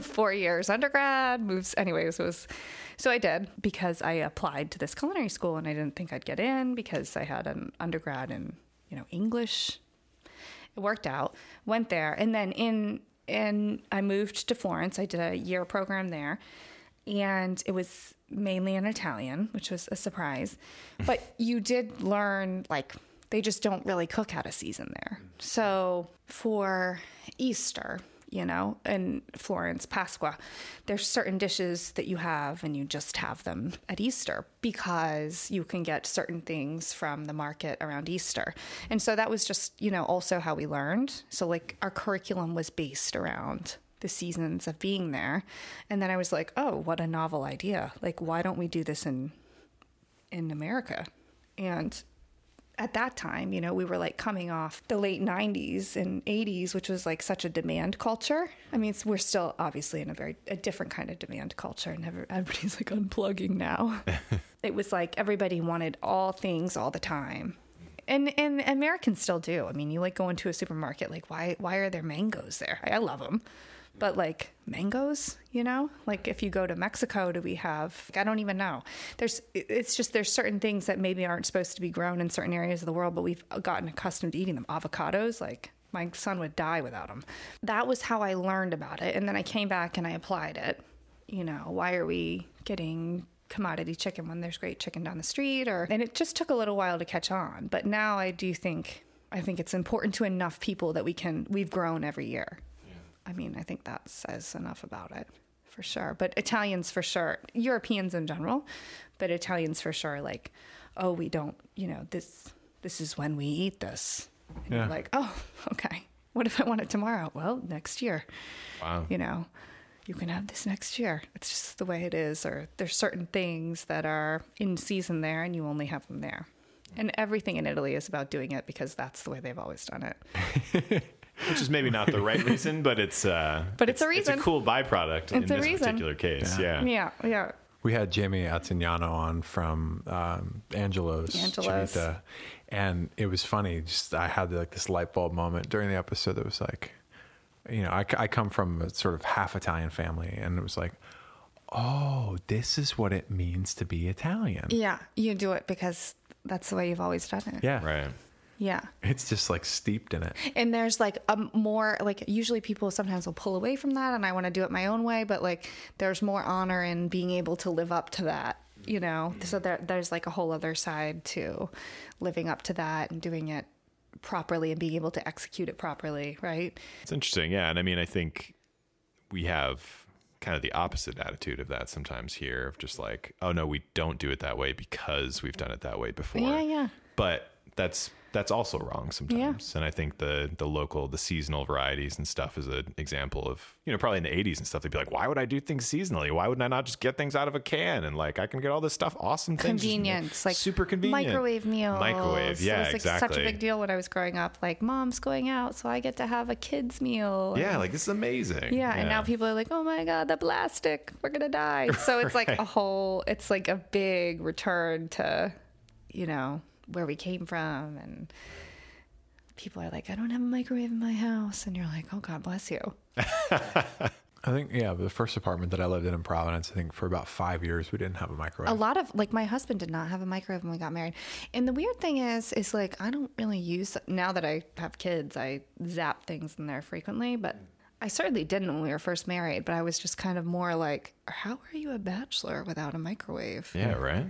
Four years undergrad moves. Anyways, was so I did because I applied to this culinary school and I didn't think I'd get in because I had an undergrad in, you know, English. It worked out, went there. And then in, and I moved to Florence. I did a year program there. And it was mainly in Italian, which was a surprise. But you did learn, like, they just don't really cook out of season there. So for Easter, you know, in Florence, Pasqua, there's certain dishes that you have and you just have them at Easter because you can get certain things from the market around Easter. And so that was just, you know, also how we learned. So, like, our curriculum was based around the seasons of being there. And then I was like, oh, what a novel idea. Like, why don't we do this in, in America? And at that time, you know, we were like coming off the late nineties and eighties, which was like such a demand culture. I mean, it's, we're still obviously in a very, a different kind of demand culture and everybody's like unplugging now. It was like, everybody wanted all things all the time. And and Americans still do. I mean, you like go into a supermarket, like why, why are there mangoes there? I love them. But like mangoes, you know, like if you go to Mexico, do we have, like, I don't even know. There's, it's just, there's certain things that maybe aren't supposed to be grown in certain areas of the world, but we've gotten accustomed to eating them. Avocados, like my son would die without them. That was how I learned about it. And then I came back and I applied it. You know, why are we getting commodity chicken when there's great chicken down the street? Or, and it just took a little while to catch on. But now I do think, I think it's important to enough people that we can, we've grown every year. I mean, I think that says enough about it, for sure. But Italians for sure, Europeans in general, but Italians for sure, like, oh, we don't, you know, this this is when we eat this. And yeah. You're like, oh, okay. What if I want it tomorrow? Well, next year. Wow. You know, you can have this next year. It's just the way it is. Or there's certain things that are in season there and you only have them there. And everything in Italy is about doing it because that's the way they've always done it. Which is maybe not the right reason, but it's uh, but it's, it's a reason. It's a cool byproduct it's in this reason. particular case. Yeah. yeah, yeah, yeah. We had Jamie Attignano on from um, Angelo's, Angelo's. Charita, and it was funny. Just I had like this light bulb moment during the episode that was like, you know, I, I come from a sort of half Italian family, and it was like, oh, this is what it means to be Italian. Yeah. You do it because that's the way you've always done it. Yeah. Right. Yeah. It's just like steeped in it. And there's like a more, like usually people sometimes will pull away from that and I want to do it my own way, but like there's more honor in being able to live up to that, you know? So there, there's like a whole other side to living up to that and doing it properly and being able to execute it properly. Right. It's interesting. Yeah. And I mean, I think we have kind of the opposite attitude of that sometimes here of just like, oh no, we don't do it that way because we've done it that way before. Yeah. Yeah. But that's, that's also wrong sometimes. Yeah. And I think the, the local, the seasonal varieties and stuff is an example of, you know, probably in the eighties and stuff, they'd be like, why would I do things seasonally? Why wouldn't I not just get things out of a can? And like, I can get all this stuff. Awesome. Things, convenience, like super convenient. Microwave meals. Microwave. Yeah, it was, exactly. It was such a big deal when I was growing up, like mom's going out, so I get to have a kid's meal. Yeah. And, like this is amazing. Yeah, yeah. And now people are like, oh my God, the plastic, we're going to die. So it's right. Like a whole, it's like a big return to, you know, where we came from. And people are like, I don't have a microwave in my house. And you're like, oh, God bless you. I think, yeah, the first apartment that I lived in in Providence, I think for about five years, we didn't have a microwave. A lot of, like, my husband did not have a microwave when we got married. And the weird thing is, is like, I don't really use, now that I have kids, I zap things in there frequently, but I certainly didn't when we were first married, but I was just kind of more like, how are you a bachelor without a microwave? Yeah, right.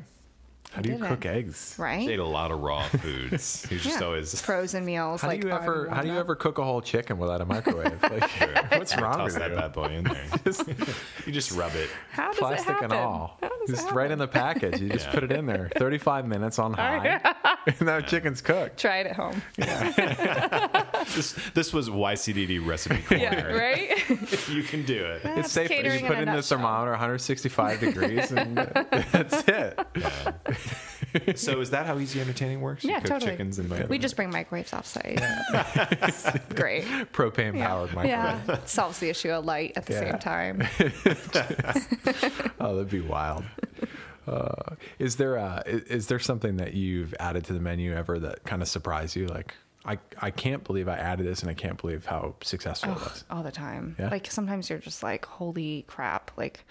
How I do you cook it. Eggs? Right. She ate a lot of raw foods. He's yeah. just always frozen meals. How like do you ever? How do you ever cook a whole chicken without a microwave? Like, what's wrong with you? Toss that bad boy in there. just, you just rub it. How does Plastic it happen? And all. How does just it happen? Right in the package. You just yeah. put it in there. Thirty-five minutes on high. And now yeah. chicken's cooked. Try it at home. Yeah. this, this was Y C D D recipe corner. Yeah. Right. You can do it. That's it's safe. You put in the thermometer, one hundred sixty-five degrees, and that's it. Yeah. So is that how Easy Entertaining works? Yeah, cook totally. Chickens and microwaves. We just bring microwaves offsite. Yeah. Great. Propane powered yeah. microwave. Yeah, solves the issue of light at the yeah. same time. Oh, that'd be wild. Uh, is there a, is there something that you've added to the menu ever that kind of surprised you? Like, I I can't believe I added this, and I can't believe how successful oh, it was. All the time. Yeah? Like sometimes you're just like, holy crap! Like.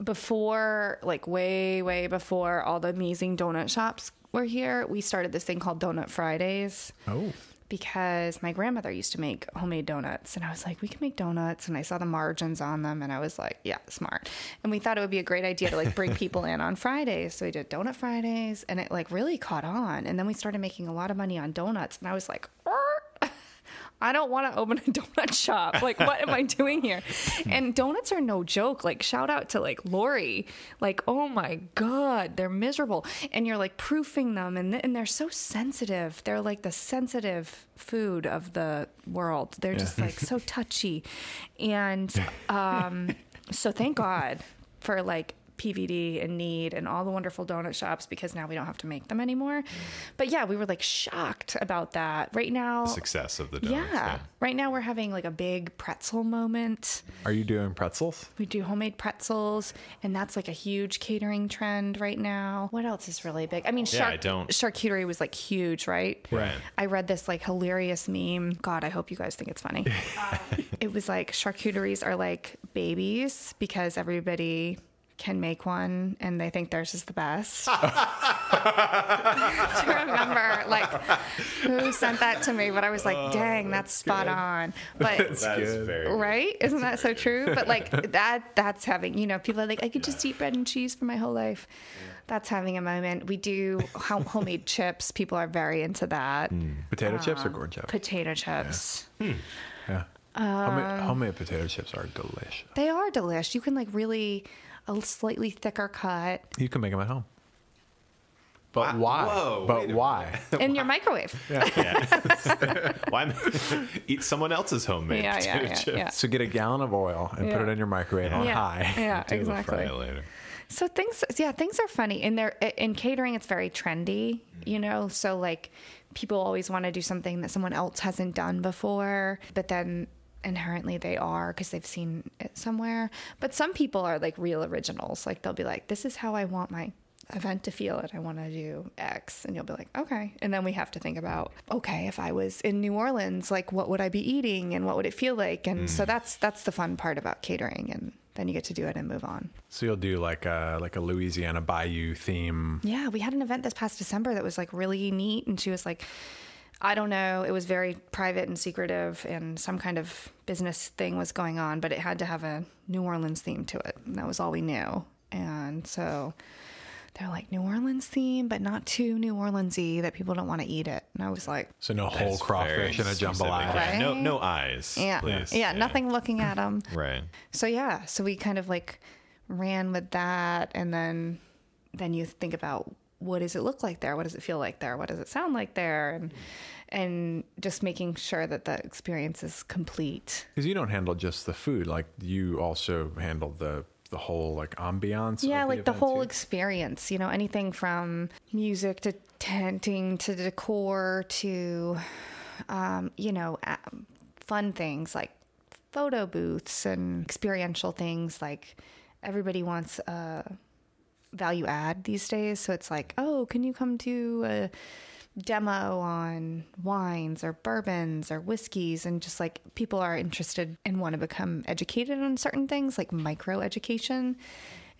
Before, like way, way before all the amazing donut shops were here, we started this thing called Donut Fridays. Oh. Because my grandmother used to make homemade donuts. And I was like, we can make donuts. And I saw the margins on them. And I was like, yeah, smart. And we thought it would be a great idea to like bring people in on Fridays. So we did Donut Fridays. And it like really caught on. And then we started making a lot of money on donuts. And I was like, I don't want to open a donut shop. Like, what am I doing here? And donuts are no joke. Like, shout out to, like, Lori. Like, oh, my God, they're miserable. And you're, like, proofing them. And, th- and they're so sensitive. They're, like, the sensitive food of the world. They're yeah. just, like, so touchy. And um, so thank God for, like, P V D and Knead and all the wonderful donut shops, because now we don't have to make them anymore. Mm. But yeah, we were like shocked about that. Right now, the success of the donuts. Yeah, yeah. Right now we're having like a big pretzel moment. Are you doing pretzels? We do homemade pretzels, and that's like a huge catering trend right now. What else is really big? I mean, char- yeah, I don't... charcuterie was like huge, right? Right. I read this like hilarious meme. God, I hope you guys think it's funny. um, it was like charcuteries are like babies because everybody can make one and they think theirs is the best. Do you remember like who sent that to me? But I was like, oh, dang, that's, that's spot good. On. But that's very right? Good. Isn't that's that so good. True? But like that that's having, you know, people are like, I could just eat bread and cheese for my whole life. Yeah. That's having a moment. We do homemade chips. People are very into that. Mm. Potato um, chips or corn chips? Potato chips. Yeah. Hmm. yeah. Um, homemade, homemade potato chips are delish. They are delish. You can like really a slightly thicker cut. You can make them at home. But wow. why? Whoa, but why? In why? Your microwave. Yeah. yeah. Why eat someone else's homemade yeah, potato yeah, yeah, chips? Yeah. So get a gallon of oil and yeah. put it in your microwave yeah. on yeah. high. Yeah, do exactly. Fry later. So things, yeah, things are funny. In there, in catering, it's very trendy, you know. So like, people always want to do something that someone else hasn't done before, but then. Inherently they are because they've seen it somewhere. But some people are like real originals. Like they'll be like, this is how I want my event to feel it. I want to do X. And you'll be like, okay. And then we have to think about, okay, if I was in New Orleans, like what would I be eating and what would it feel like? And mm. so that's, that's the fun part about catering, and then you get to do it and move on. So you'll do like a, like a Louisiana Bayou theme. Yeah. We had an event this past December that was like really neat. And she was like, I don't know. It was very private and secretive, and some kind of business thing was going on, but it had to have a New Orleans theme to it. And that was all we knew. And so they're like, New Orleans theme, but not too New Orleans-y that people don't want to eat it. And I was like, so no whole crawfish and a jambalaya. Right? No, no eyes. Yeah. Please. Yeah. Yeah. Nothing looking at them. Right. So yeah. So we kind of like ran with that. And then, then you think about, what does it look like there? What does it feel like there? What does it sound like there? And and just making sure that the experience is complete. Because you don't handle just the food. Like you also handle the, the whole like ambiance. Yeah, like the whole experience. You know, anything from music to tenting to decor to, um, you know, fun things like photo booths and experiential things. Like everybody wants a value add these days, so it's like, oh, can you come do a demo on wines or bourbons or whiskeys? And just like people are interested and want to become educated on certain things, like micro education.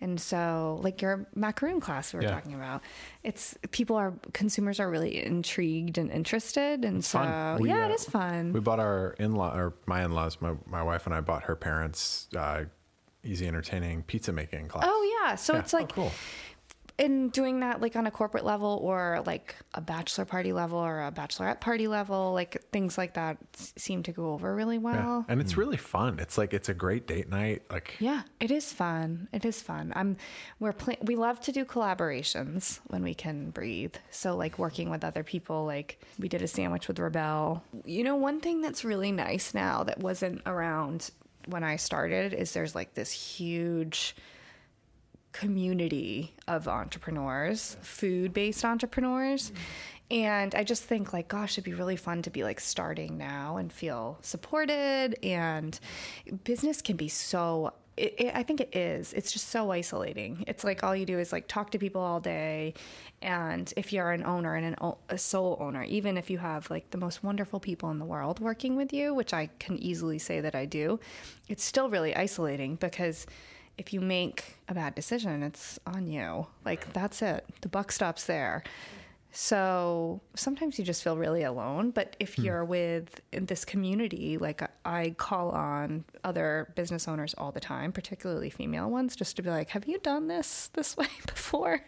And so like your macaroon class we were yeah. talking about, it's people are consumers are really intrigued and interested. And it's so fun. We, yeah uh, it is fun. We bought our in-law or my in-laws my, my wife and I bought her parents uh Easy Entertaining pizza making class. Oh yeah. So yeah. It's like, oh, cool. And doing that like on a corporate level or like a bachelor party level or a bachelorette party level, like things like that seem to go over really well. Yeah. And it's really fun. It's like, it's a great date night. Like, yeah, it is fun. It is fun. I'm, we're playing, we love to do collaborations when we can breathe. So like working with other people, like we did a sandwich with Rebel. You know, one thing that's really nice now that wasn't around when I started is there's like this huge community of entrepreneurs, food-based entrepreneurs. Mm-hmm. And I just think like, gosh, it'd be really fun to be like starting now and feel supported. And business can be so, it, it, I think it is, it's just so isolating. It's like, all you do is like talk to people all day. And if you're an owner and an, a sole owner, even if you have like the most wonderful people in the world working with you, which I can easily say that I do, it's still really isolating, because if you make a bad decision, it's on you. Like that's it. The buck stops there. So sometimes you just feel really alone, but if hmm. you're with this community, like I call on other business owners all the time, particularly female ones, just to be like, have you done this this way before?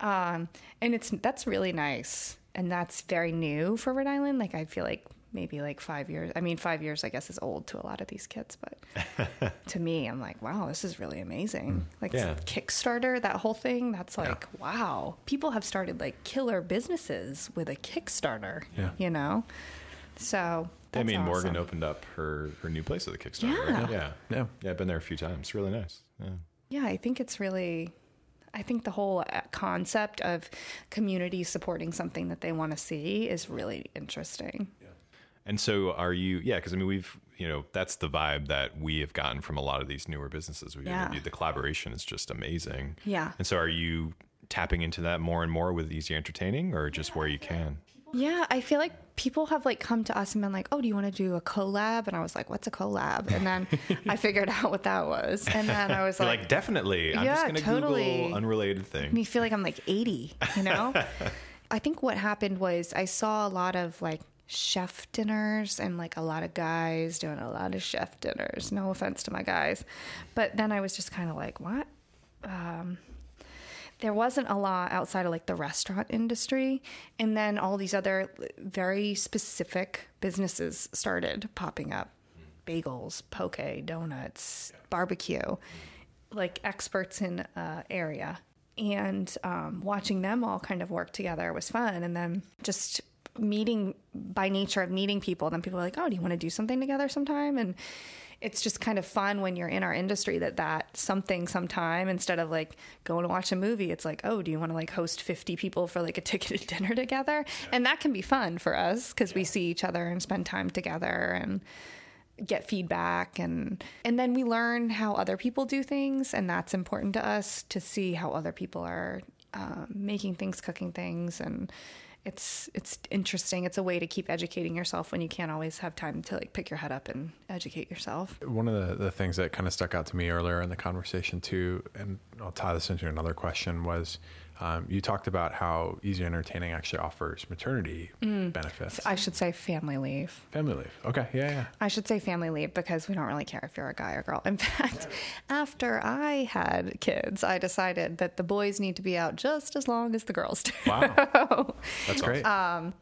Um, and it's, that's really nice. And that's very new for Rhode Island. Like, I feel like maybe like five years, I mean, five years, I guess is old to a lot of these kids, but to me, I'm like, wow, this is really amazing. Like yeah. Kickstarter, that whole thing. That's like, yeah. wow. People have started like killer businesses with a Kickstarter, yeah. you know? So I mean, awesome. Morgan opened up her, her new place with a Kickstarter. Yeah. Right? Yeah. Yeah. Yeah. I've been there a few times. Really nice. Yeah. Yeah. I think it's really, I think the whole concept of community supporting something that they want to see is really interesting. Yeah. And so are you, yeah, because I mean, we've, you know, that's the vibe that we have gotten from a lot of these newer businesses we've yeah. interviewed. The collaboration is just amazing. Yeah. And so are you tapping into that more and more with Easy Entertaining, or just yeah, where you can? Yeah, I feel like people have like come to us and been like, oh, do you want to do a collab? And I was like, what's a collab? And then I figured out what that was. And then I was like, like, definitely. I'm yeah, just going to totally. Google unrelated things. Me feel like I'm like eighty, you know? I think what happened was I saw a lot of like chef dinners and like a lot of guys doing a lot of chef dinners. No offense to my guys. But then I was just kind of like, what? Um... There wasn't a lot outside of like the restaurant industry. And then all these other very specific businesses started popping up. Bagels, poke, donuts, barbecue, like experts in uh area. And um, watching them all kind of work together was fun. And then just meeting by nature of meeting people. Then people are like, oh, do you want to do something together sometime? And it's just kind of fun when you're in our industry that that something sometime, instead of like going to watch a movie, it's like, oh, do you want to like host fifty people for like a ticketed dinner together? Yeah. And that can be fun for us because yeah. we see each other and spend time together and get feedback. And, and then we learn how other people do things. And that's important to us to see how other people are uh, making things, cooking things, and it's it's interesting. It's a way to keep educating yourself when you can't always have time to like pick your head up and educate yourself. One of the, the things that kind of stuck out to me earlier in the conversation too, and I'll tie this into another question, was um, you talked about how Easy Entertaining actually offers maternity mm. benefits. I should say family leave. Family leave. Okay. Yeah, yeah. I should say family leave because we don't really care if you're a guy or girl. In fact, after I had kids, I decided that the boys need to be out just as long as the girls do. Wow. That's great. Um,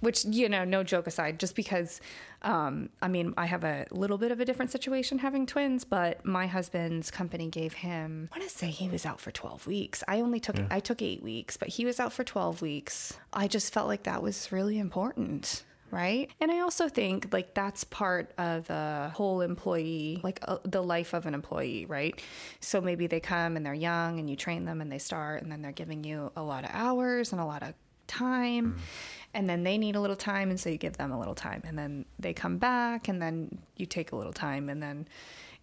which, you know, no joke aside, just because, um, I mean, I have a little bit of a different situation having twins, but my husband's company gave him, I want to say he was out for twelve weeks. I only took, yeah. I took eight weeks, but he was out for twelve weeks. I just felt like that was really important. Right. And I also think like that's part of the whole employee, like uh, the life of an employee. Right. So maybe they come and they're young and you train them and they start and then they're giving you a lot of hours and a lot of time mm. and then they need a little time, and so you give them a little time, and then they come back, and then you take a little time, and then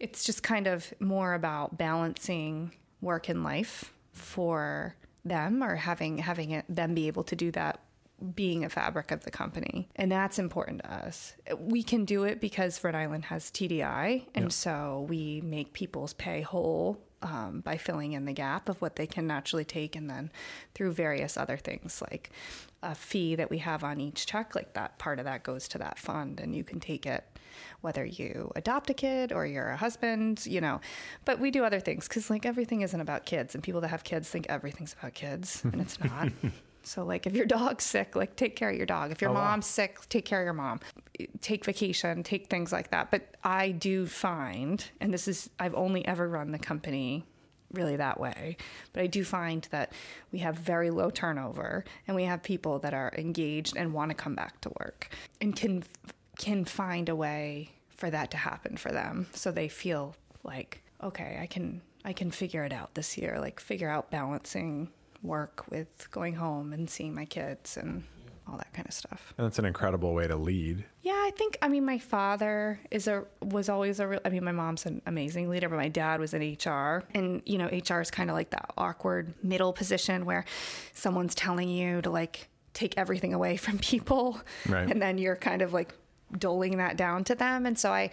it's just kind of more about balancing work and life for them, or having having it, them be able to do that, being a fabric of the company. And that's important to us. We can do it because Rhode Island has T D I, and yep. so we make people's pay whole Um, by filling in the gap of what they can naturally take, and then through various other things like a fee that we have on each check, like that part of that goes to that fund, and you can take it whether you adopt a kid or you're a husband, you know. But we do other things because like everything isn't about kids, and people that have kids think everything's about kids, and it's not. So like if your dog's sick, like take care of your dog. If your oh, mom's wow. sick, take care of your mom. Take vacation, take things like that. But I do find, and this is, I've only ever run the company really that way, but I do find that we have very low turnover, and we have people that are engaged and want to come back to work and can, can find a way for that to happen for them. So they feel like, okay, I can, I can figure it out this year, like figure out balancing work with going home and seeing my kids and all that kind of stuff. And that's an incredible way to lead. Yeah, I think, I mean, my father is a, was always a real, I mean, my mom's an amazing leader, but my dad was in H R. And, you know, H R is kind of like that awkward middle position where someone's telling you to like take everything away from people. Right. And then you're kind of like doling that down to them. And so I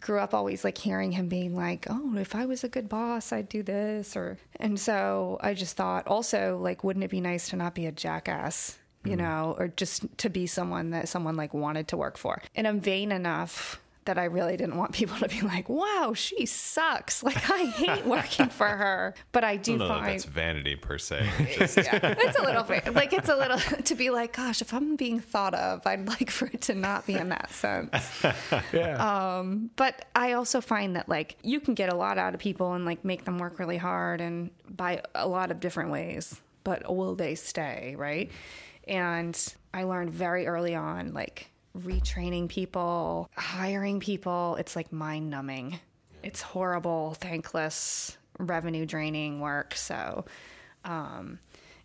grew up always like hearing him being like, oh, if I was a good boss, I'd do this. Or, and so I just thought also like, wouldn't it be nice to not be a jackass, you mm. know, or just to be someone that someone like wanted to work for. And I'm vain enough that I really didn't want people to be like, wow, she sucks. Like, I hate working for her. But I do no, find... No, that's vanity per se. Just... yeah, it's a little... Like, it's a little... To be like, gosh, if I'm being thought of, I'd like for it to not be in that sense. yeah. Um, but I also find that, like, you can get a lot out of people and, like, make them work really hard and by a lot of different ways. But will they stay, right? And I learned very early on, like... retraining people, hiring people. It's like mind numbing. It's horrible, thankless, revenue draining work. So um,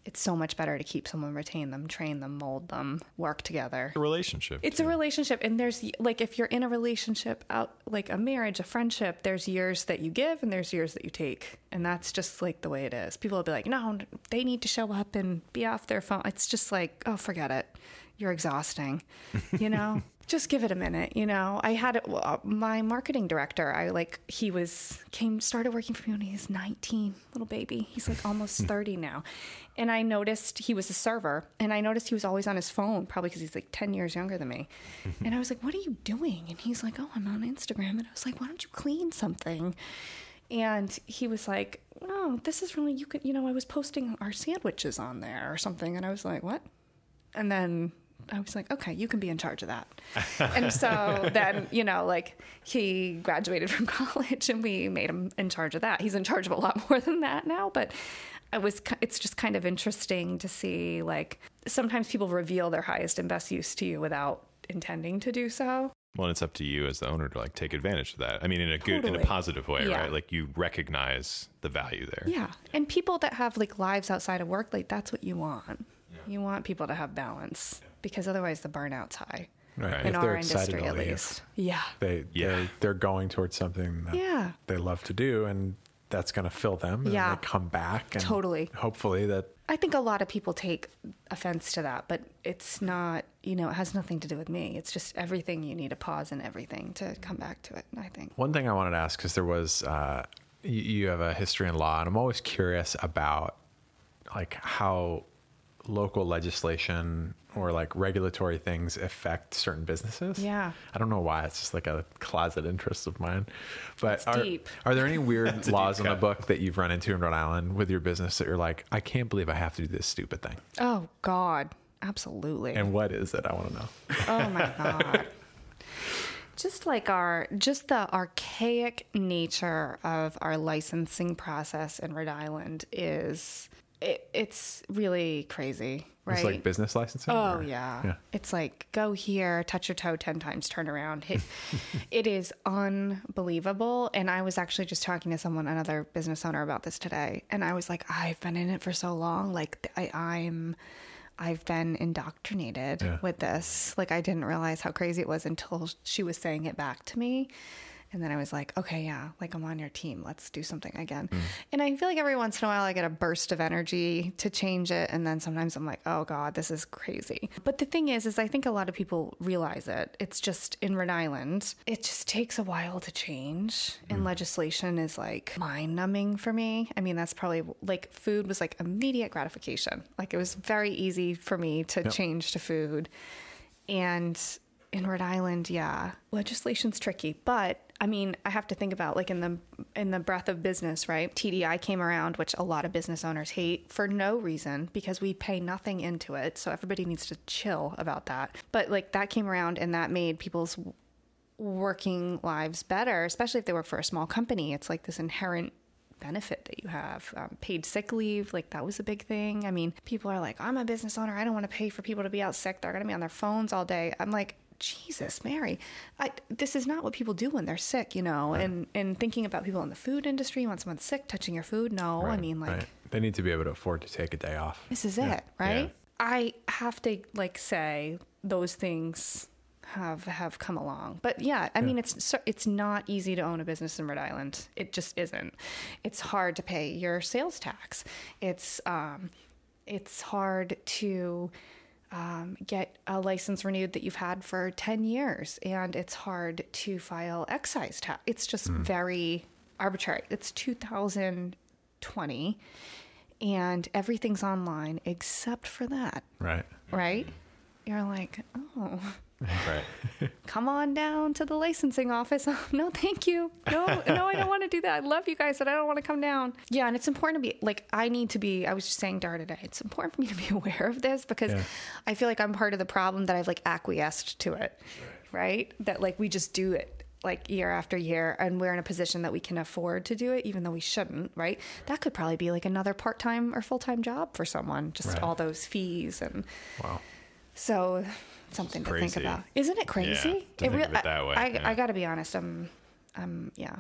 it's so much better to keep someone, retain them, train them, mold them, work together. It's a relationship. It's too. a relationship. And there's like, if you're in a relationship out, like a marriage, a friendship, there's years that you give and there's years that you take. And that's just like the way it is. People will be like, no, they need to show up and be off their phone. It's just like, oh, forget it. You're exhausting, you know, just give it a minute. You know, I had uh, my marketing director, I like, he was came, started working for me when he was nineteen, little baby. He's like almost thirty now. And I noticed he was a server, and I noticed he was always on his phone, probably because he's like ten years younger than me. And I was like, what are you doing? And he's like, oh, I'm on Instagram. And I was like, why don't you clean something? And he was like, oh, this is really, you could, you know, I was posting our sandwiches on there or something. And I was like, what? And then I was like, okay, you can be in charge of that. And so then, you know, like he graduated from college and we made him in charge of that. He's in charge of a lot more than that now, but I was, it's just kind of interesting to see, like, sometimes people reveal their highest and best use to you without intending to do so. Well, and it's up to you as the owner to like take advantage of that. I mean, in a totally. good, in a positive way, yeah. right? Like you recognize the value there. Yeah. And people that have like lives outside of work, like that's what you want. Yeah. You want people to have balance. Yeah. Because otherwise the burnout's high right. in if our industry, at least. Yeah. They, yeah. They're, they're going towards something that yeah. they love to do, and that's going to fill them and yeah. they come back. And totally. Hopefully that I think a lot of people take offense to that, but it's not, you know, it has nothing to do with me. It's just everything. You need a pause in everything to come back to it, I think. One thing I wanted to ask, because there was, uh, you, you have a history in law, and I'm always curious about like how local legislation or like regulatory things affect certain businesses. Yeah. I don't know why. It's just like a closet interest of mine, but are, are there any weird laws in the book that you've run into in Rhode Island with your business that you're like, I can't believe I have to do this stupid thing? Oh God. Absolutely. And what is it? I want to know. Oh my God. Just like our, just the archaic nature of our licensing process in Rhode Island is It, it's really crazy, right? It's like business licensing? Oh, or, yeah. yeah. It's like, go here, touch your toe ten times, turn around. It, it is unbelievable. And I was actually just talking to someone, another business owner, about this today. And I was like, I've been in it for so long. Like, I, I'm, I've been indoctrinated yeah. with this. Like, I didn't realize how crazy it was until she was saying it back to me. And then I was like, okay, yeah, like I'm on your team. Let's do something again. Mm. And I feel like every once in a while I get a burst of energy to change it. And then sometimes I'm like, oh God, this is crazy. But the thing is, is I think a lot of people realize it. It's just in Rhode Island, it just takes a while to change. Mm. And legislation is like mind numbing for me. I mean, that's probably like food was like immediate gratification. Like it was very easy for me to yep. change to food. And in Rhode Island, yeah, legislation's tricky, but I mean, I have to think about like in the in the breadth of business, right? T D I came around, which a lot of business owners hate for no reason because we pay nothing into it. So everybody needs to chill about that. But like that came around and that made people's working lives better, especially if they work for a small company. It's like this inherent benefit that you have, um, paid sick leave. Like that was a big thing. I mean, people are like, I'm a business owner. I don't want to pay for people to be out sick. They're going to be on their phones all day. I'm like, Jesus, Mary, I, this is not what people do when they're sick, you know, right. and, and thinking about people in the food industry, when someone's sick, touching your food. No, right. I mean, like right. they need to be able to afford to take a day off. This is yeah. it, right? Yeah. I have to like say those things have, have come along, but yeah, I yeah. mean, it's, it's not easy to own a business in Rhode Island. It just isn't. It's hard to pay your sales tax. It's, um, it's hard to, Um, get a license renewed that you've had for ten years, and it's hard to file excise tax. It's just mm. very arbitrary. It's two thousand twenty and everything's online except for that. Right. Right. You're like, oh, right. come on down to the licensing office. Oh, no, thank you. No, no, I don't want to do that. I love you guys, but I don't want to come down. Yeah. And it's important to be like, I need to be, I was just saying to her today, it's important for me to be aware of this because yeah. I feel like I'm part of the problem that I've like acquiesced to it. Right. right? That like, we just do it like year after year, and we're in a position that we can afford to do it, even though we shouldn't, right? That could probably be like another part-time or full-time job for someone, just right. all those fees and wow. So something to think about. Isn't it crazy? Yeah, it really, it that way, I, yeah. I, I got to be honest. I'm, I'm, yeah,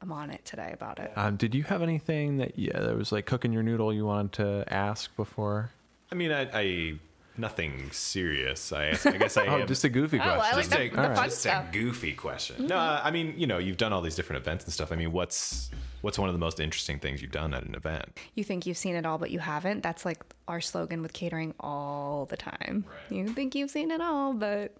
I'm on it today about it. Um, did you have anything that, yeah, that was like cooking your noodle you wanted to ask before? I mean, I, I nothing serious. I, I guess I oh, am. Just a goofy question. Oh, I like just the, a, the right. fun just stuff. a goofy question. Mm-hmm. No, I mean, you know, you've done all these different events and stuff. I mean, what's, what's one of the most interesting things you've done at an event? You think you've seen it all, but you haven't. That's like our slogan with catering all the time. Right. You think you've seen it all, but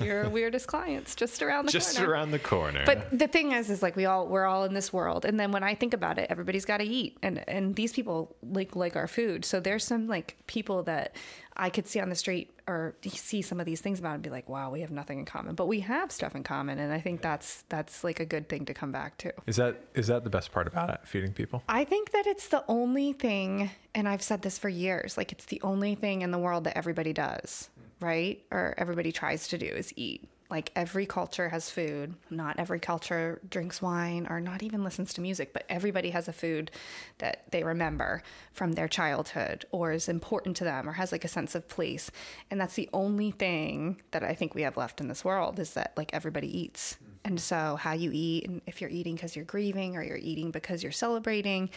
your weirdest client's just around the just corner. Just around the corner. But the thing is, is like we all, we're all in this world. And then when I think about it, everybody's got to eat. And, and these people like, like our food. So there's some like people that I could see on the street or see some of these things about and be like, wow, we have nothing in common, but we have stuff in common. And I think that's, that's like a good thing to come back to. Is that, is that the best part about it? Feeding people? I think that it's the only thing. And I've said this for years, like it's the only thing in the world that everybody does, right? Or everybody tries to do is eat. Like every culture has food. Not every culture drinks wine or not even listens to music, but everybody has a food that they remember from their childhood or is important to them or has like a sense of place. And that's the only thing that I think we have left in this world is that like everybody eats. And so how you eat, and if you're eating because you're grieving or you're eating because you're celebrating,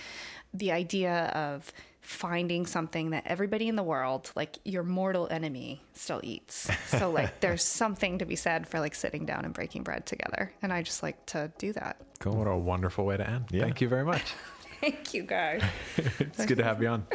the idea of finding something that everybody in the world, like your mortal enemy, still eats. So like there's something to be said for like sitting down and breaking bread together. And I just like to do that. Cool. What a wonderful way to end. Yeah. Thank you very much. Thank you, guys. It's good to have you on.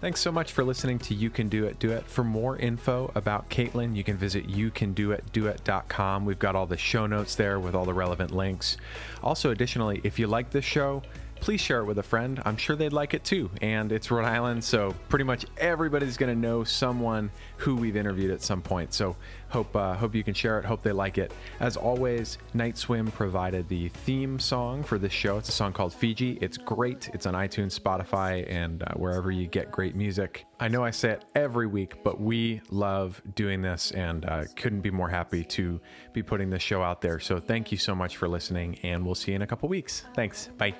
Thanks so much for listening to You Can Do It, Do It. For more info about Kaitlyn, you can visit you can do it do it dot com. We've got all the show notes there with all the relevant links. Also, additionally, if you like this show, please share it with a friend. I'm sure they'd like it too. And it's Rhode Island, so pretty much everybody's going to know someone who we've interviewed at some point. So hope uh, hope you can share it. Hope they like it. As always, Night Swim provided the theme song for this show. It's a song called Fiji. It's great. It's on iTunes, Spotify, and uh, wherever you get great music. I know I say it every week, but we love doing this and uh, couldn't be more happy to be putting this show out there. So thank you so much for listening, and we'll see you in a couple weeks. Thanks. Bye.